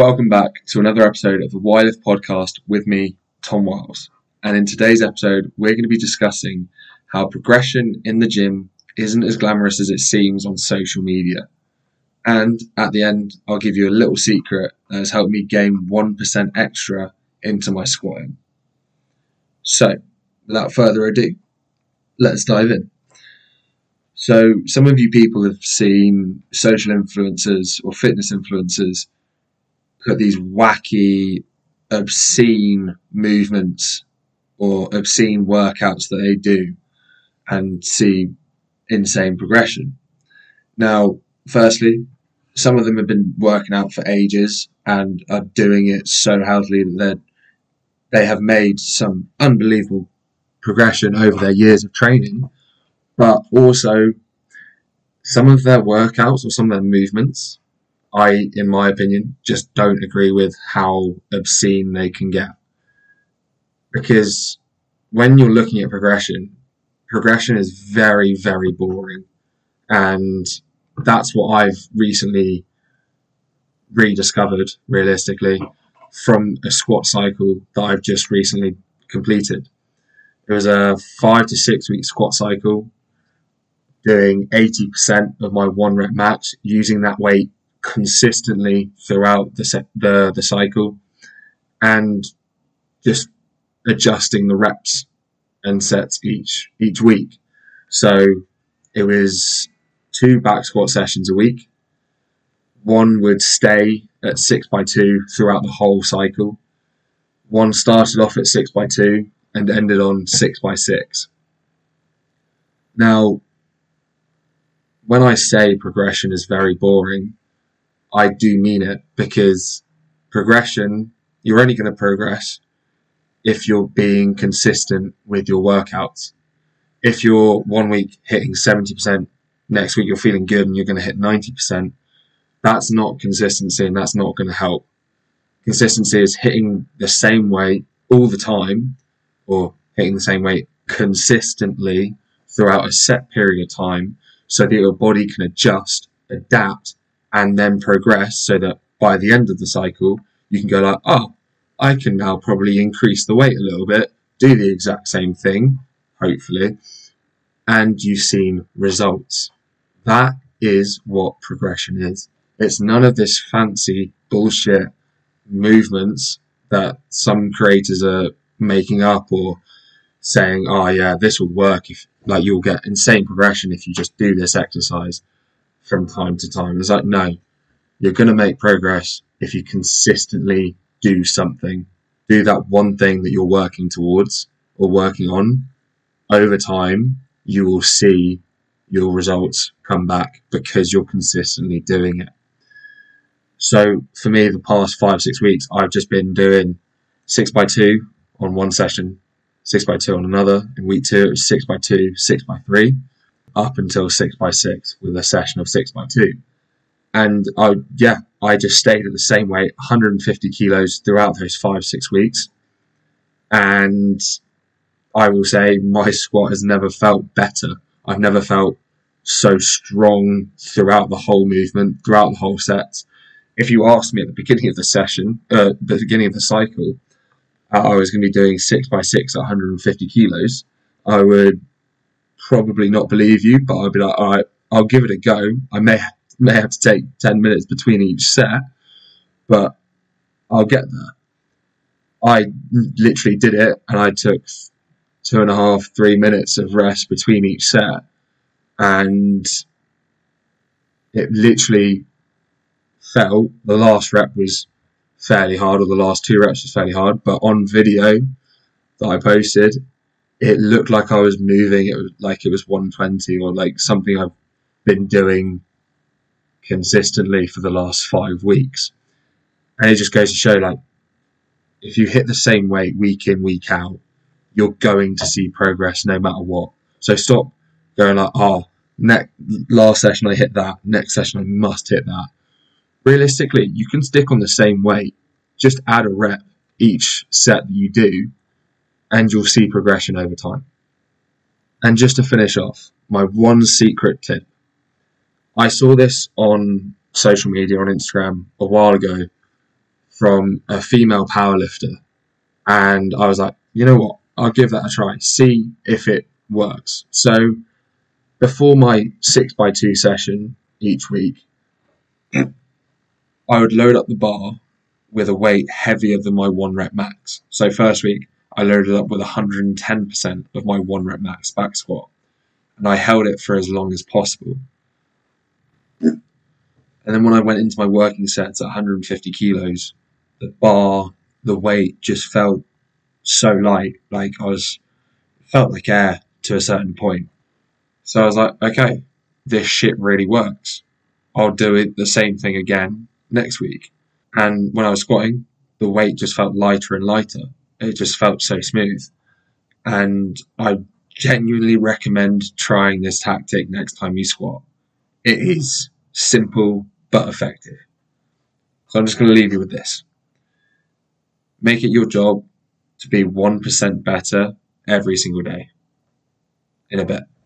Welcome back to another episode of the YLIF podcast with me, Tom Wiles. And in today's episode, we're going to be discussing how progression in the gym isn't as glamorous as it seems on social media. And at the end, I'll give you a little secret that has helped me gain 1% extra into my squatting. So, without further ado, let's dive in. So, some of you people have seen social influencers or fitness influencers put these wacky, obscene movements or obscene workouts that they do and see insane progression. Now, firstly, some of them have been working out for ages and are doing it so healthily that they have made some unbelievable progression over their years of training. But also, some of their workouts or some of their movements, I, in my opinion, just don't agree with how obscene they can get. Because when you're looking at progression is very, very boring. And that's what I've recently rediscovered, realistically, from a squat cycle that I've just recently completed. It was a 5 to 6 week squat cycle, doing 80% of my 1 rep max, using that weight consistently throughout the cycle, and just adjusting the reps and sets each week. So it was 2 back squat sessions a week. One would stay at 6x2 throughout the whole cycle. One started off at 6x2 and ended on 6x6. Now, when I say progression is very boring, I do mean it, because progression, you're only going to progress if you're being consistent with your workouts. If you're 1 week hitting 70%, next week you're feeling good and you're going to hit 90%, that's not consistency and that's not going to help. Consistency is hitting the same weight all the time, or hitting the same weight consistently throughout a set period of time, so that your body can adjust, adapt, and then progress, so that by the end of the cycle, you can go like, oh, I can now probably increase the weight a little bit, do the exact same thing, hopefully, and you've seen results. That is what progression is. It's none of this fancy bullshit movements that some creators are making up or saying, oh yeah, this will work, if like you'll get insane progression if you just do this exercise from time to time. It's like, no, you're going to make progress if you consistently do something. Do that one thing that you're working towards or working on. Over time, you will see your results come back because you're consistently doing it. So for me, the past 5-6 weeks, I've just been doing 6x2 on one session, 6x2 on another. In week 2, it was 6x2, 6x3. Up until 6x6 with a session of 6x2. And I just stayed at the same weight, 150 kilos throughout those 5-6 weeks. And I will say my squat has never felt better. I've never felt so strong throughout the whole movement, throughout the whole set. If you asked me at the beginning of the session, the beginning of the cycle, I was going to be doing 6x6 at 150 kilos, I would probably not believe you, but I'll be like, all right, I'll give it a go. I may have to take 10 minutes between each set, but I'll get there. I literally did it, and I took 2.5-3 minutes of rest between each set, and it literally felt, the last rep was fairly hard, or the last 2 reps was fairly hard, but on video that I posted, it looked like I was moving. It was like it was 120, or like something I've been doing consistently for the last 5 weeks. And it just goes to show, like, if you hit the same weight week in, week out, you're going to see progress no matter what. So stop going like, oh, last session I hit that, next session I must hit that. Realistically, you can stick on the same weight. Just add a rep each set that you do, and you'll see progression over time. And just to finish off, my one secret tip. I saw this on social media, on Instagram, a while ago, from a female powerlifter, and I was like, you know what, I'll give that a try, see if it works. So before my 6x2 session each week, I would load up the bar with a weight heavier than my 1 rep max. So first week, I loaded up with 110% of my 1 rep max back squat, and I held it for as long as possible. And then when I went into my working sets at 150 kilos, the bar, the weight just felt so light, like felt like air to a certain point. So I was like, okay, this shit really works. I'll do it the same thing again next week. And when I was squatting, the weight just felt lighter and lighter. It just felt so smooth. And I genuinely recommend trying this tactic next time you squat. It is simple but effective. So I'm just going to leave you with this. Make it your job to be 1% better every single day. In a bit.